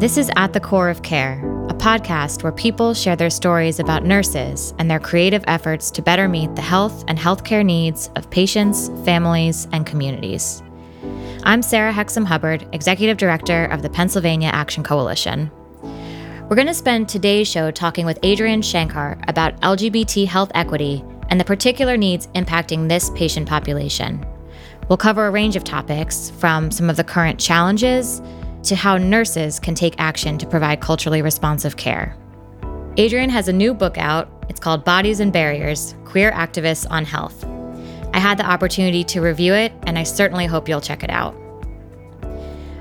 This is At the Core of Care, a podcast where people share their stories about nurses and their creative efforts to better meet the health and healthcare needs of patients, families, and communities. I'm Sarah Hexham Hubbard, Executive Director of the Pennsylvania Action Coalition. We're going to spend today's show talking with Adrian Shankar about LGBT health equity and the particular needs impacting this patient population. We'll cover a range of topics, from some of the current challenges to how nurses can take action to provide culturally responsive care. Adrian has a new book out. It's called Bodies and Barriers: Queer Activists on Health. I had the opportunity to review it, and I certainly hope you'll check it out.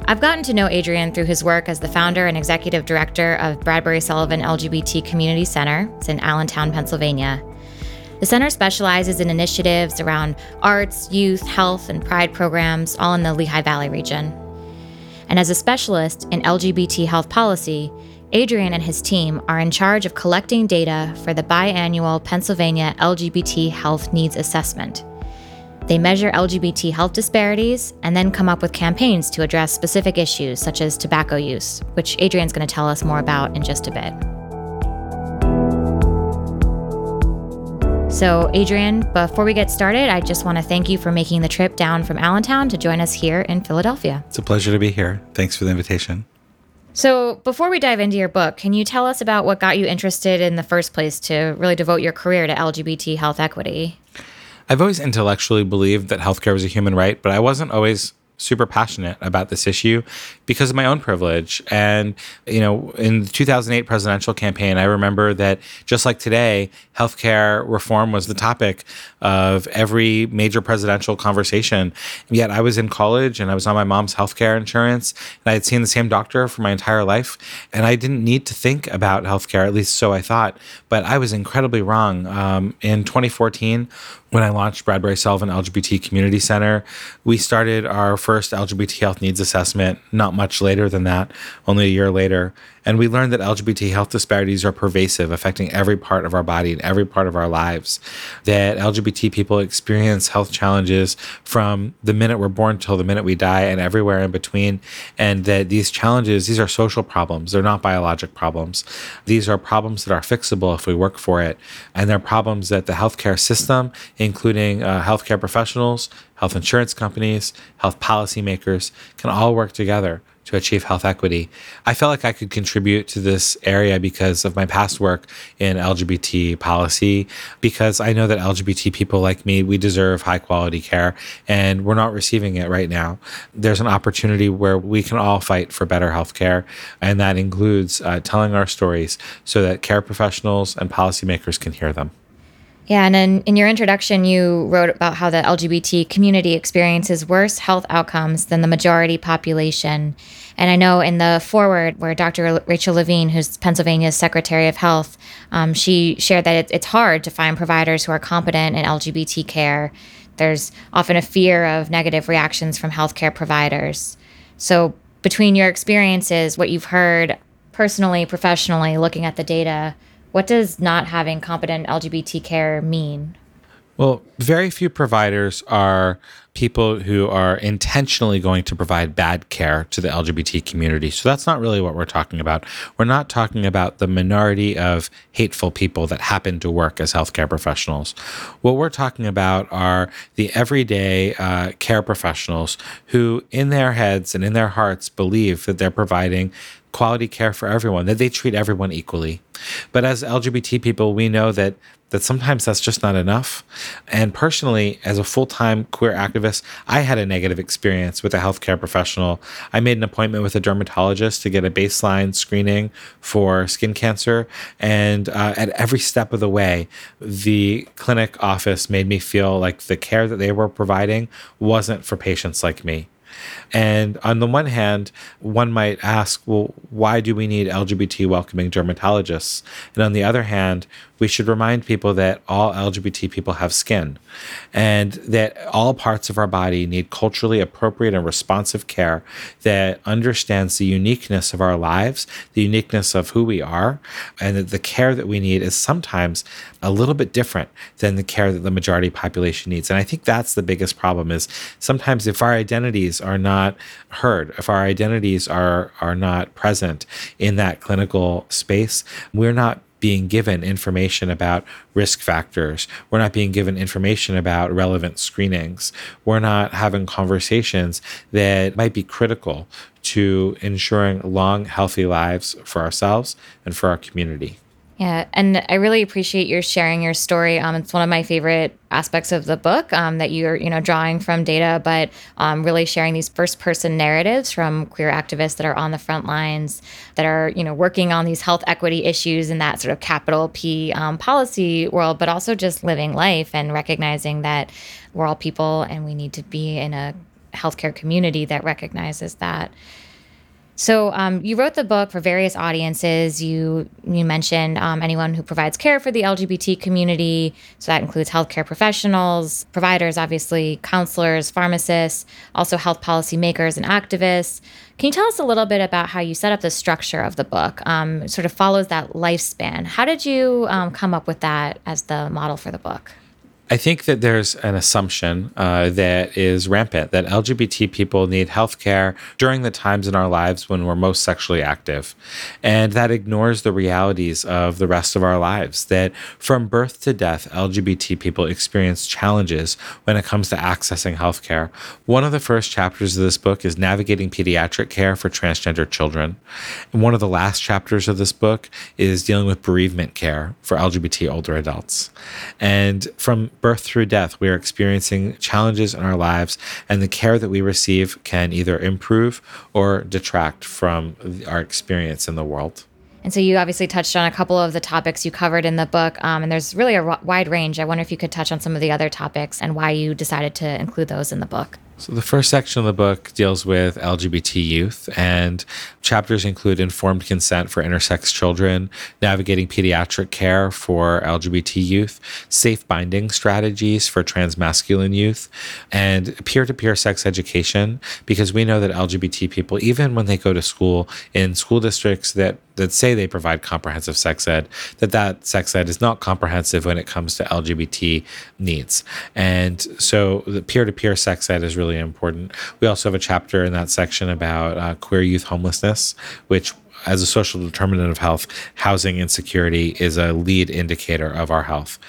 I've gotten to know Adrian through his work as the founder and executive director of Bradbury Sullivan LGBT Community Center. It's in Allentown, Pennsylvania. The center specializes in initiatives around arts, youth, health, and pride programs, all in the Lehigh Valley region. And as a specialist in LGBT health policy, Adrian and his team are in charge of collecting data for the biannual Pennsylvania LGBT Health Needs Assessment. They measure LGBT health disparities and then come up with campaigns to address specific issues such as tobacco use, which Adrian's going to tell us more about in just a bit. So Adrian, before we get started, I just want to thank you for making the trip down from Allentown to join us here in Philadelphia. It's a pleasure to be here. Thanks for the invitation. So before we dive into your book, can you tell us about what got you interested in the first place to really devote your career to LGBT health equity? I've always intellectually believed that healthcare was a human right, but I wasn't always super passionate about this issue because of my own privilege. And, you know, in the 2008 presidential campaign, I remember that just like today, healthcare reform was the topic of every major presidential conversation. And yet I was in college and I was on my mom's healthcare insurance, and I had seen the same doctor for my entire life, and I didn't need to think about healthcare, at least so I thought, but I was incredibly wrong. In 2014, when I launched Bradbury Sullivan LGBT Community Center, we started our first LGBT health needs assessment not much later than that, only a year later. And we learned that LGBT health disparities are pervasive, affecting every part of our body and every part of our lives, that LGBT people experience health challenges from the minute we're born till the minute we die and everywhere in between, and that these challenges, these are social problems. They're not biologic problems. These are problems that are fixable if we work for it, and they're problems that the healthcare system, including healthcare professionals, health insurance companies, health policymakers, can all work together to achieve health equity. I felt like I could contribute to this area because of my past work in LGBT policy, because I know that LGBT people like me, we deserve high quality care, and we're not receiving it right now. There's an opportunity where we can all fight for better health care, and that includes telling our stories so that care professionals and policymakers can hear them. Yeah, and in your introduction, you wrote about how the LGBT community experiences worse health outcomes than the majority population. And I know in the foreword where Dr. Rachel Levine, who's Pennsylvania's Secretary of Health, she shared that it's hard to find providers who are competent in LGBT care. There's often a fear of negative reactions from healthcare providers. So between your experiences, what you've heard personally, professionally, looking at the data, what does not having competent LGBT care mean? Well, very few providers are people who are intentionally going to provide bad care to the LGBT community. So that's not really what we're talking about. We're not talking about the minority of hateful people that happen to work as healthcare professionals. What we're talking about are the everyday care professionals who in their heads and in their hearts believe that they're providing quality care for everyone, that they treat everyone equally. But as LGBT people, we know that sometimes that's just not enough. And personally, as a full-time queer activist, I had a negative experience with a healthcare professional. I made an appointment with a dermatologist to get a baseline screening for skin cancer. And at every step of the way, the clinic office made me feel like the care that they were providing wasn't for patients like me. And on the one hand, one might ask, well, why do we need LGBT welcoming dermatologists? And on the other hand, we should remind people that all LGBT people have skin, and that all parts of our body need culturally appropriate and responsive care that understands the uniqueness of our lives, the uniqueness of who we are, and that the care that we need is sometimes a little bit different than the care that the majority population needs. And I think that's the biggest problem, is sometimes if our identities are not heard, if our identities are not present in that clinical space, we're not being given information about risk factors. We're not being given information about relevant screenings. We're not having conversations that might be critical to ensuring long, healthy lives for ourselves and for our community. Yeah, and I really appreciate your sharing your story. It's one of my favorite aspects of the book, that you're, drawing from data, but really sharing these first-person narratives from queer activists that are on the front lines, that are, working on these health equity issues in that sort of capital P policy world, but also just living life and recognizing that we're all people and we need to be in a healthcare community that recognizes that. So you wrote the book for various audiences. You mentioned anyone who provides care for the LGBT community. So that includes healthcare professionals, providers, obviously, counselors, pharmacists, also health policy makers and activists. Can you tell us a little bit about how you set up the structure of the book? It sort of follows that lifespan. How did you come up with that as the model for the book? I think that there's an assumption that is rampant, that LGBT people need healthcare during the times in our lives when we're most sexually active. And that ignores the realities of the rest of our lives, that from birth to death, LGBT people experience challenges when it comes to accessing healthcare. One of the first chapters of this book is navigating pediatric care for transgender children. And one of the last chapters of this book is dealing with bereavement care for LGBT older adults. And from birth through death, we are experiencing challenges in our lives, and the care that we receive can either improve or detract from our experience in the world. And so you obviously touched on a couple of the topics you covered in the book, and there's really a wide range. I wonder if you could touch on some of the other topics and why you decided to include those in the book. So the first section of the book deals with LGBT youth, and chapters include informed consent for intersex children, navigating pediatric care for LGBT youth, safe binding strategies for transmasculine youth, and peer-to-peer sex education, because we know that LGBT people, even when they go to school in school districts that say they provide comprehensive sex ed, that sex ed is not comprehensive when it comes to LGBT needs. And so the peer-to-peer sex ed is really important. We also have a chapter in that section about queer youth homelessness, which as a social determinant of health, housing insecurity is a lead indicator of our health.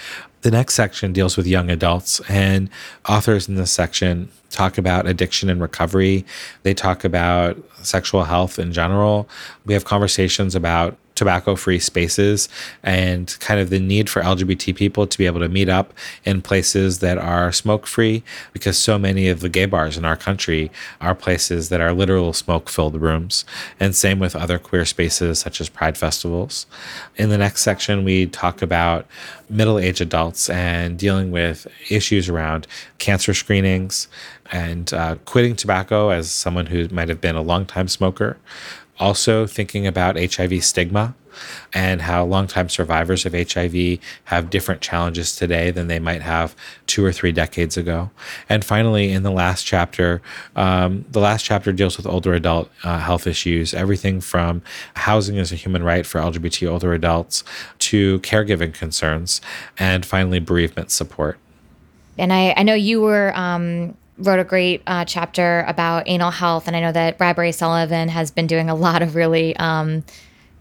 The next section deals with young adults, and authors in this section talk about addiction and recovery. They talk about sexual health in general. We have conversations about tobacco-free spaces and kind of the need for LGBT people to be able to meet up in places that are smoke-free, because so many of the gay bars in our country are places that are literal smoke-filled rooms. And same with other queer spaces such as pride festivals. In the next section, we talk about middle-aged adults and dealing with issues around cancer screenings and quitting tobacco as someone who might have been a longtime smoker. Also thinking about HIV stigma and how longtime survivors of HIV have different challenges today than they might have 2 or 3 decades ago. And finally, in the last chapter deals with older adult health issues, everything from housing as a human right for LGBT older adults to caregiving concerns, and finally, bereavement support. And I know you were... wrote a great chapter about anal health. And I know that Bradbury Sullivan has been doing a lot of really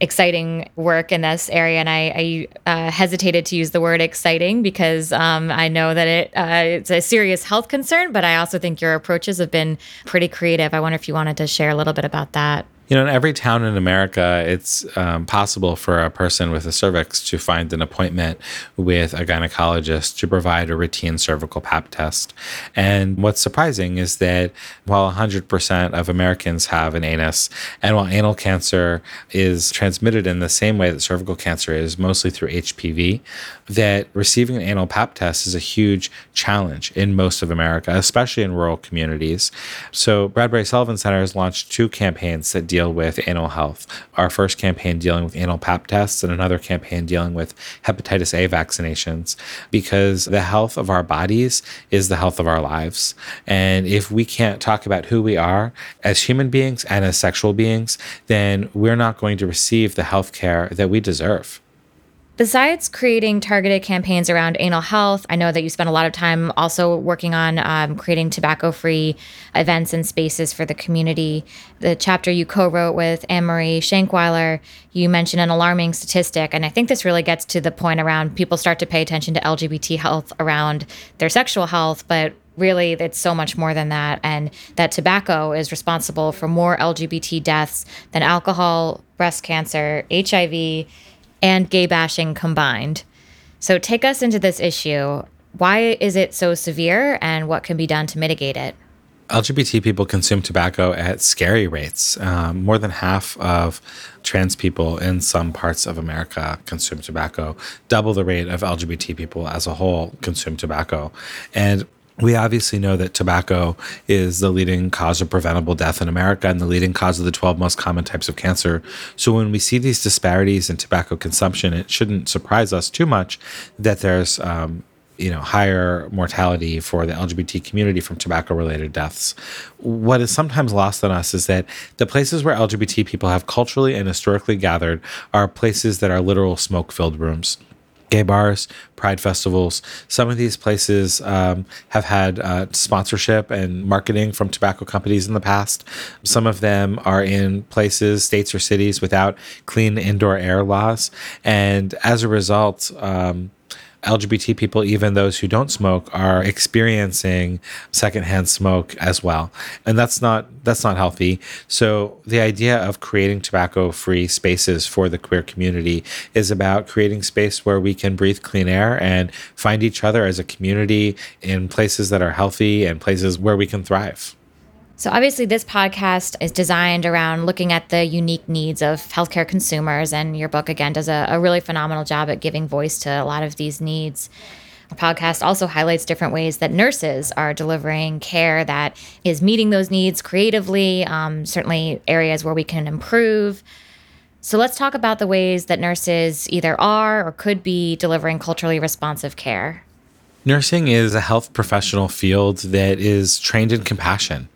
exciting work in this area. And I hesitated to use the word exciting because I know that it's a serious health concern, but I also think your approaches have been pretty creative. I wonder if you wanted to share a little bit about that. In every town in America, it's possible for a person with a cervix to find an appointment with a gynecologist to provide a routine cervical pap test. And what's surprising is that while 100% of Americans have an anus, and while anal cancer is transmitted in the same way that cervical cancer is, mostly through HPV, that receiving an anal pap test is a huge challenge in most of America, especially in rural communities. So Bradbury Sullivan Center has launched 2 campaigns that deal with anal health. Our first campaign dealing with anal pap tests, and another campaign dealing with hepatitis A vaccinations, because the health of our bodies is the health of our lives. And if we can't talk about who we are as human beings and as sexual beings, then we're not going to receive the health care that we deserve. Besides creating targeted campaigns around anal health, I know that you spent a lot of time also working on creating tobacco-free events and spaces for the community. The chapter you co-wrote with Anne-Marie Schenckweiler, you mentioned an alarming statistic, and I think this really gets to the point around people start to pay attention to LGBT health around their sexual health, but really, it's so much more than that, and that tobacco is responsible for more LGBT deaths than alcohol, breast cancer, HIV, and gay bashing combined. So take us into this issue. Why is it so severe, and what can be done to mitigate it? LGBT people consume tobacco at scary rates. More than half of trans people in some parts of America consume tobacco. Double the rate of LGBT people as a whole consume tobacco. And we obviously know that tobacco is the leading cause of preventable death in America and the leading cause of the 12 most common types of cancer. So when we see these disparities in tobacco consumption, it shouldn't surprise us too much that there's higher mortality for the LGBT community from tobacco-related deaths. What is sometimes lost on us is that the places where LGBT people have culturally and historically gathered are places that are literal smoke-filled rooms. Gay bars, pride festivals. Some of these places have had sponsorship and marketing from tobacco companies in the past. Some of them are in places, states or cities without clean indoor air laws. And as a result, LGBT people, even those who don't smoke, are experiencing secondhand smoke as well. And that's not healthy. So the idea of creating tobacco-free spaces for the queer community is about creating space where we can breathe clean air and find each other as a community in places that are healthy and places where we can thrive. So obviously this podcast is designed around looking at the unique needs of healthcare consumers, and your book, again, does a really phenomenal job at giving voice to a lot of these needs. The podcast also highlights different ways that nurses are delivering care that is meeting those needs creatively, certainly areas where we can improve. So let's talk about the ways that nurses either are or could be delivering culturally responsive care. Nursing is a health professional field that is trained in compassion.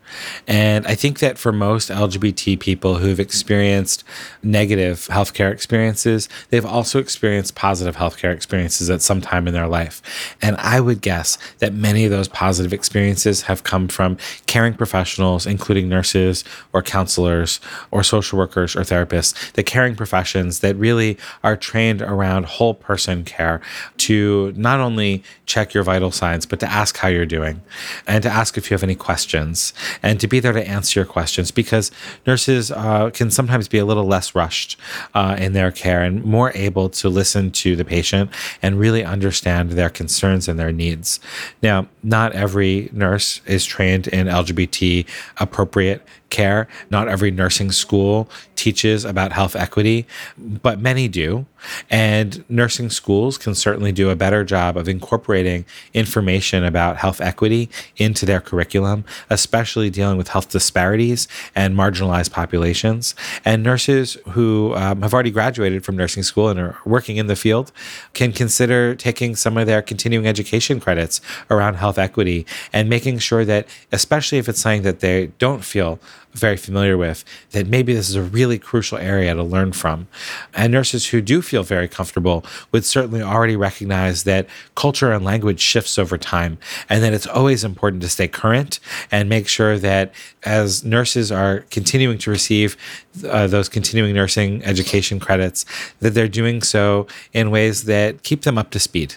And I think that for most LGBT people who've experienced negative healthcare experiences, they've also experienced positive healthcare experiences at some time in their life. And I would guess that many of those positive experiences have come from caring professionals, including nurses or counselors or social workers or therapists, the caring professions that really are trained around whole person care to not only check your vital signs, but to ask how you're doing and to ask if you have any questions, and to be there to answer your questions, because nurses can sometimes be a little less rushed in their care and more able to listen to the patient and really understand their concerns and their needs. Now, not every nurse is trained in LGBT appropriate care. Not every nursing school teaches about health equity, but many do. And nursing schools can certainly do a better job of incorporating information about health equity into their curriculum, especially dealing with health disparities and marginalized populations. And nurses who have already graduated from nursing school and are working in the field can consider taking some of their continuing education credits around health equity and making sure that, especially if it's something that they don't feel very familiar with, that maybe this is a really crucial area to learn from. And nurses who do feel very comfortable would certainly already recognize that culture and language shifts over time, and that it's always important to stay current and make sure that as nurses are continuing to receive those continuing nursing education credits, that they're doing so in ways that keep them up to speed.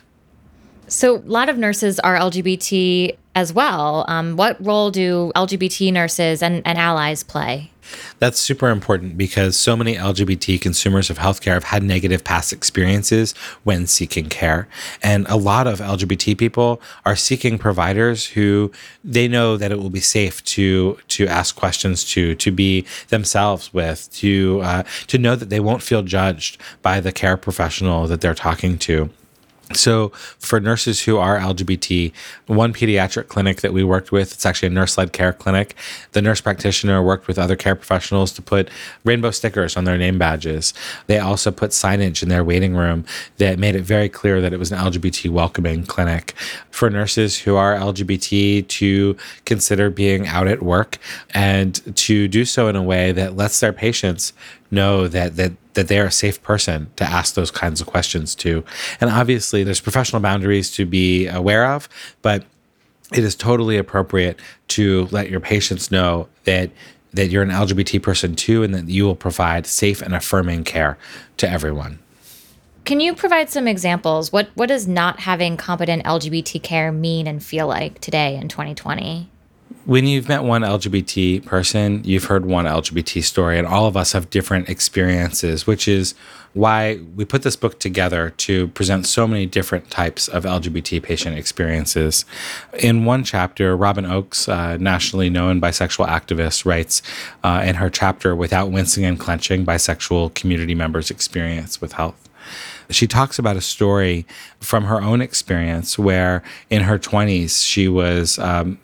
So a lot of nurses are LGBT as well. What role do LGBT nurses and allies play? That's super important, because so many LGBT consumers of healthcare have had negative past experiences when seeking care. And a lot of LGBT people are seeking providers who they know that it will be safe to ask questions to be themselves with, to know that they won't feel judged by the care professional that they're talking to. So for nurses who are LGBT, one pediatric clinic that we worked with, it's actually a nurse-led care clinic. The nurse practitioner worked with other care professionals to put rainbow stickers on their name badges. They also put signage in their waiting room that made it very clear that it was an LGBT welcoming clinic. For nurses who are LGBT to consider being out at work and to do so in a way that lets their patients know that they are a safe person to ask those kinds of questions to. And obviously there's professional boundaries to be aware of, but it is totally appropriate to let your patients know that you're an LGBT person too, and that you will provide safe and affirming care to everyone. Can you provide some examples? What does not having competent LGBT care mean and feel like today in 2020? When you've met one LGBT person, you've heard one LGBT story, and all of us have different experiences, which is why we put this book together to present so many different types of LGBT patient experiences. In one chapter, Robin Oakes, nationally known bisexual activist, writes in her chapter, "Without Wincing and Clenching, Bisexual Community Members' Experience with Health." She talks about a story from her own experience where in her 20s, she was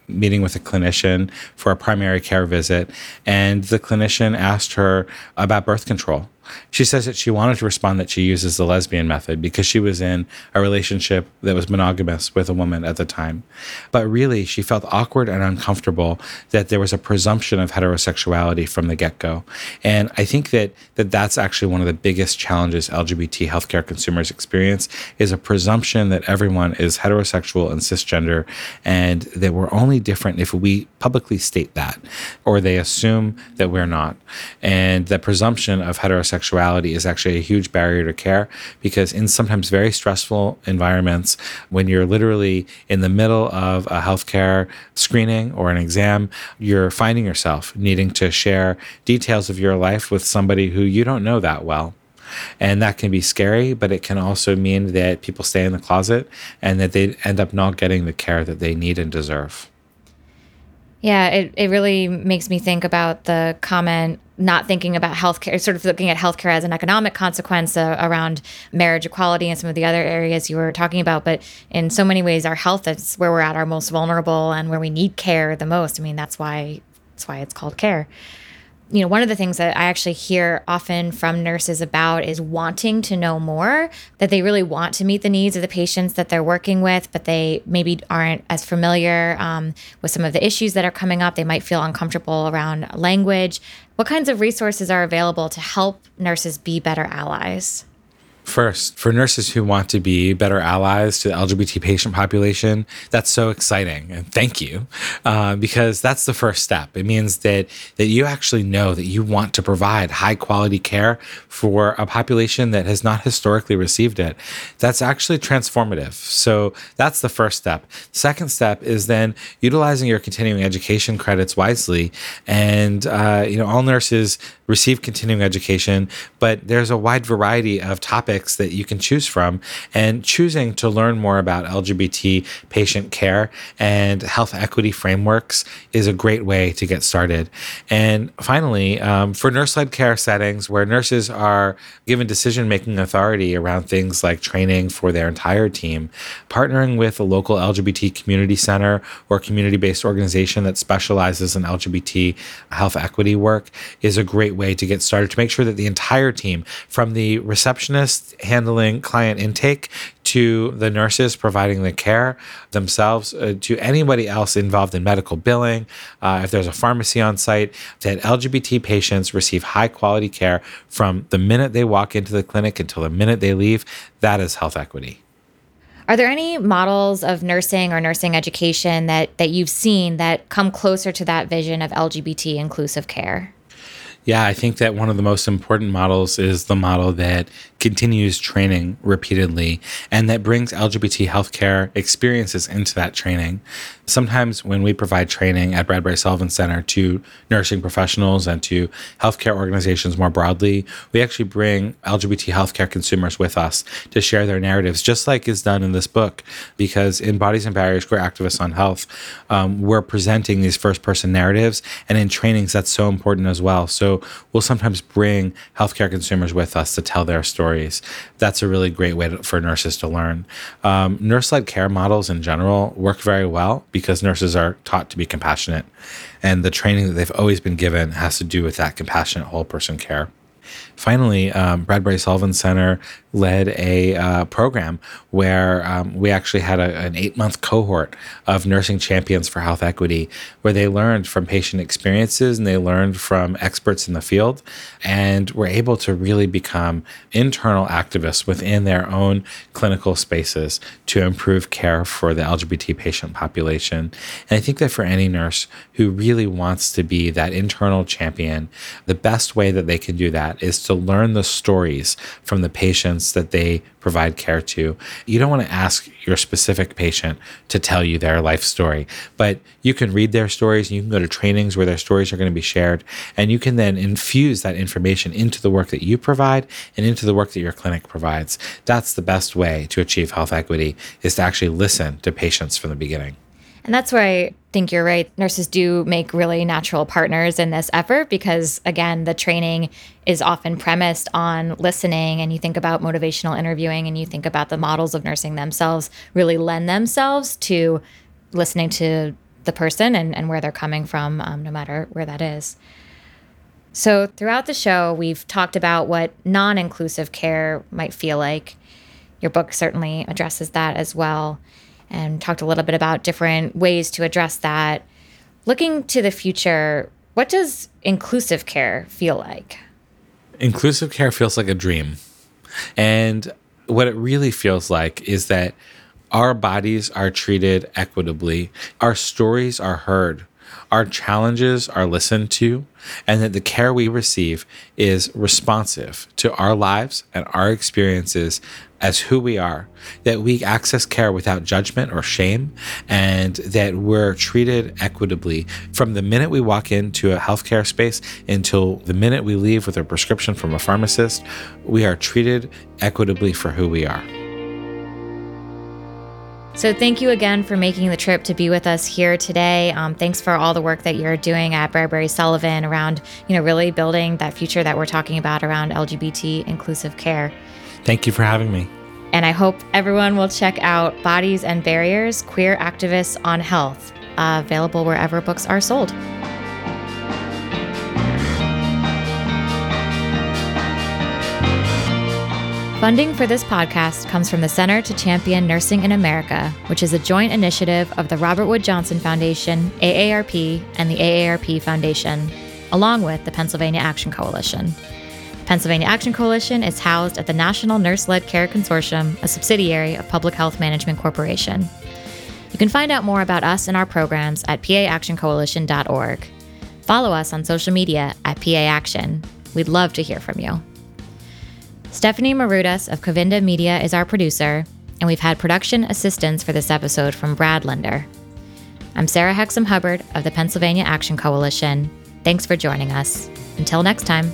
meeting with a clinician for a primary care visit, and the clinician asked her about birth control. She says that she wanted to respond that she uses the lesbian method because she was in a relationship that was monogamous with a woman at the time. But really, she felt awkward and uncomfortable that there was a presumption of heterosexuality from the get-go. And I think that's actually one of the biggest challenges LGBT healthcare consumers experience, is a presumption that everyone is heterosexual and cisgender, and that we're only different if we publicly state that, or they assume that we're not. And the presumption of heterosexuality is actually a huge barrier to care, because in sometimes very stressful environments, when you're literally in the middle of a healthcare screening or an exam, you're finding yourself needing to share details of your life with somebody who you don't know that well. And that can be scary, but it can also mean that people stay in the closet and that they end up not getting the care that they need and deserve. Yeah, it really makes me think about the comment, not thinking about healthcare, sort of looking at healthcare as an economic consequence around marriage equality and some of the other areas you were talking about. But in so many ways, our health is where we're at our most vulnerable and where we need care the most. I mean, that's why it's called care. You know, one of the things that I actually hear often from nurses about is wanting to know more, that they really want to meet the needs of the patients that they're working with, but they maybe aren't as familiar with some of the issues that are coming up. They might feel uncomfortable around language. What kinds of resources are available to help nurses be better allies? First, for nurses who want to be better allies to the LGBT patient population, that's so exciting. And thank you, because that's the first step. It means that you actually know that you want to provide high quality care for a population that has not historically received it. That's actually transformative. So that's the first step. Second step is then utilizing your continuing education credits wisely. And all nurses receive continuing education, but there's a wide variety of topics that you can choose from, and choosing to learn more about LGBT patient care and health equity frameworks is a great way to get started. And finally, for nurse-led care settings where nurses are given decision-making authority around things like training for their entire team, partnering with a local LGBT community center or community-based organization that specializes in LGBT health equity work is a great way to get started, to make sure that the entire team, from the receptionist handling client intake to the nurses providing the care themselves, to anybody else involved in medical billing, if there's a pharmacy on site, that LGBT patients receive high quality care from the minute they walk into the clinic until the minute they leave. That is health equity. Are there any models of nursing or nursing education that you've seen that come closer to that vision of LGBT inclusive care? Yeah, I think that one of the most important models is the model that continues training repeatedly and that brings LGBT healthcare experiences into that training. Sometimes when we provide training at Bradbury Sullivan Center to nursing professionals and to healthcare organizations more broadly, we actually bring LGBT healthcare consumers with us to share their narratives, just like is done in this book, because in Bodies and Barriers, Queer Activists on Health, we're presenting these first-person narratives, and in trainings, that's so important as well. So we'll sometimes bring healthcare consumers with us to tell their story. That's a really great way for nurses to learn. Nurse-led care models in general work very well because nurses are taught to be compassionate, and the training that they've always been given has to do with that compassionate whole person care. finally, Bradbury Sullivan Center led a program where we actually had an 8-month cohort of nursing champions for health equity, where they learned from patient experiences and they learned from experts in the field, and were able to really become internal activists within their own clinical spaces to improve care for the LGBT patient population. And I think that for any nurse who really wants to be that internal champion, the best way that they can do that is to learn the stories from the patients that they provide care to. You don't want to ask your specific patient to tell you their life story, but you can read their stories and you can go to trainings where their stories are going to be shared, and you can then infuse that information into the work that you provide and into the work that your clinic provides. That's the best way to achieve health equity, is to actually listen to patients from the beginning. And that's where I think you're right. Nurses do make really natural partners in this effort because, again, the training is often premised on listening, and you think about motivational interviewing and you think about the models of nursing themselves really lend themselves to listening to the person and where they're coming from, no matter where that is. So throughout the show, we've talked about what non-inclusive care might feel like. Your book certainly addresses that as well, and talked a little bit about different ways to address that. Looking to the future, what does inclusive care feel like? Inclusive care feels like a dream. And what it really feels like is that our bodies are treated equitably, our stories are heard, our challenges are listened to, and that the care we receive is responsive to our lives and our experiences as who we are, that we access care without judgment or shame, and that we're treated equitably from the minute we walk into a healthcare space until the minute we leave with a prescription from a pharmacist. We are treated equitably for who we are. So thank you again for making the trip to be with us here today. Thanks for all the work that you're doing at Bradbury Sullivan around, really building that future that we're talking about around LGBT inclusive care. Thank you for having me. And I hope everyone will check out Bodies and Barriers, Queer Activists on Health, available wherever books are sold. Funding for this podcast comes from the Center to Champion Nursing in America, which is a joint initiative of the Robert Wood Johnson Foundation, AARP, and the AARP Foundation, along with the Pennsylvania Action Coalition. The Pennsylvania Action Coalition is housed at the National Nurse-Led Care Consortium, a subsidiary of Public Health Management Corporation. You can find out more about us and our programs at paactioncoalition.org. Follow us on social media at PAAction. We'd love to hear from you. Stephanie Marudas of Covinda Media is our producer, and we've had production assistance for this episode from Brad Linder. I'm Sarah Hexham Hubbard of the Pennsylvania Action Coalition. Thanks for joining us. Until next time.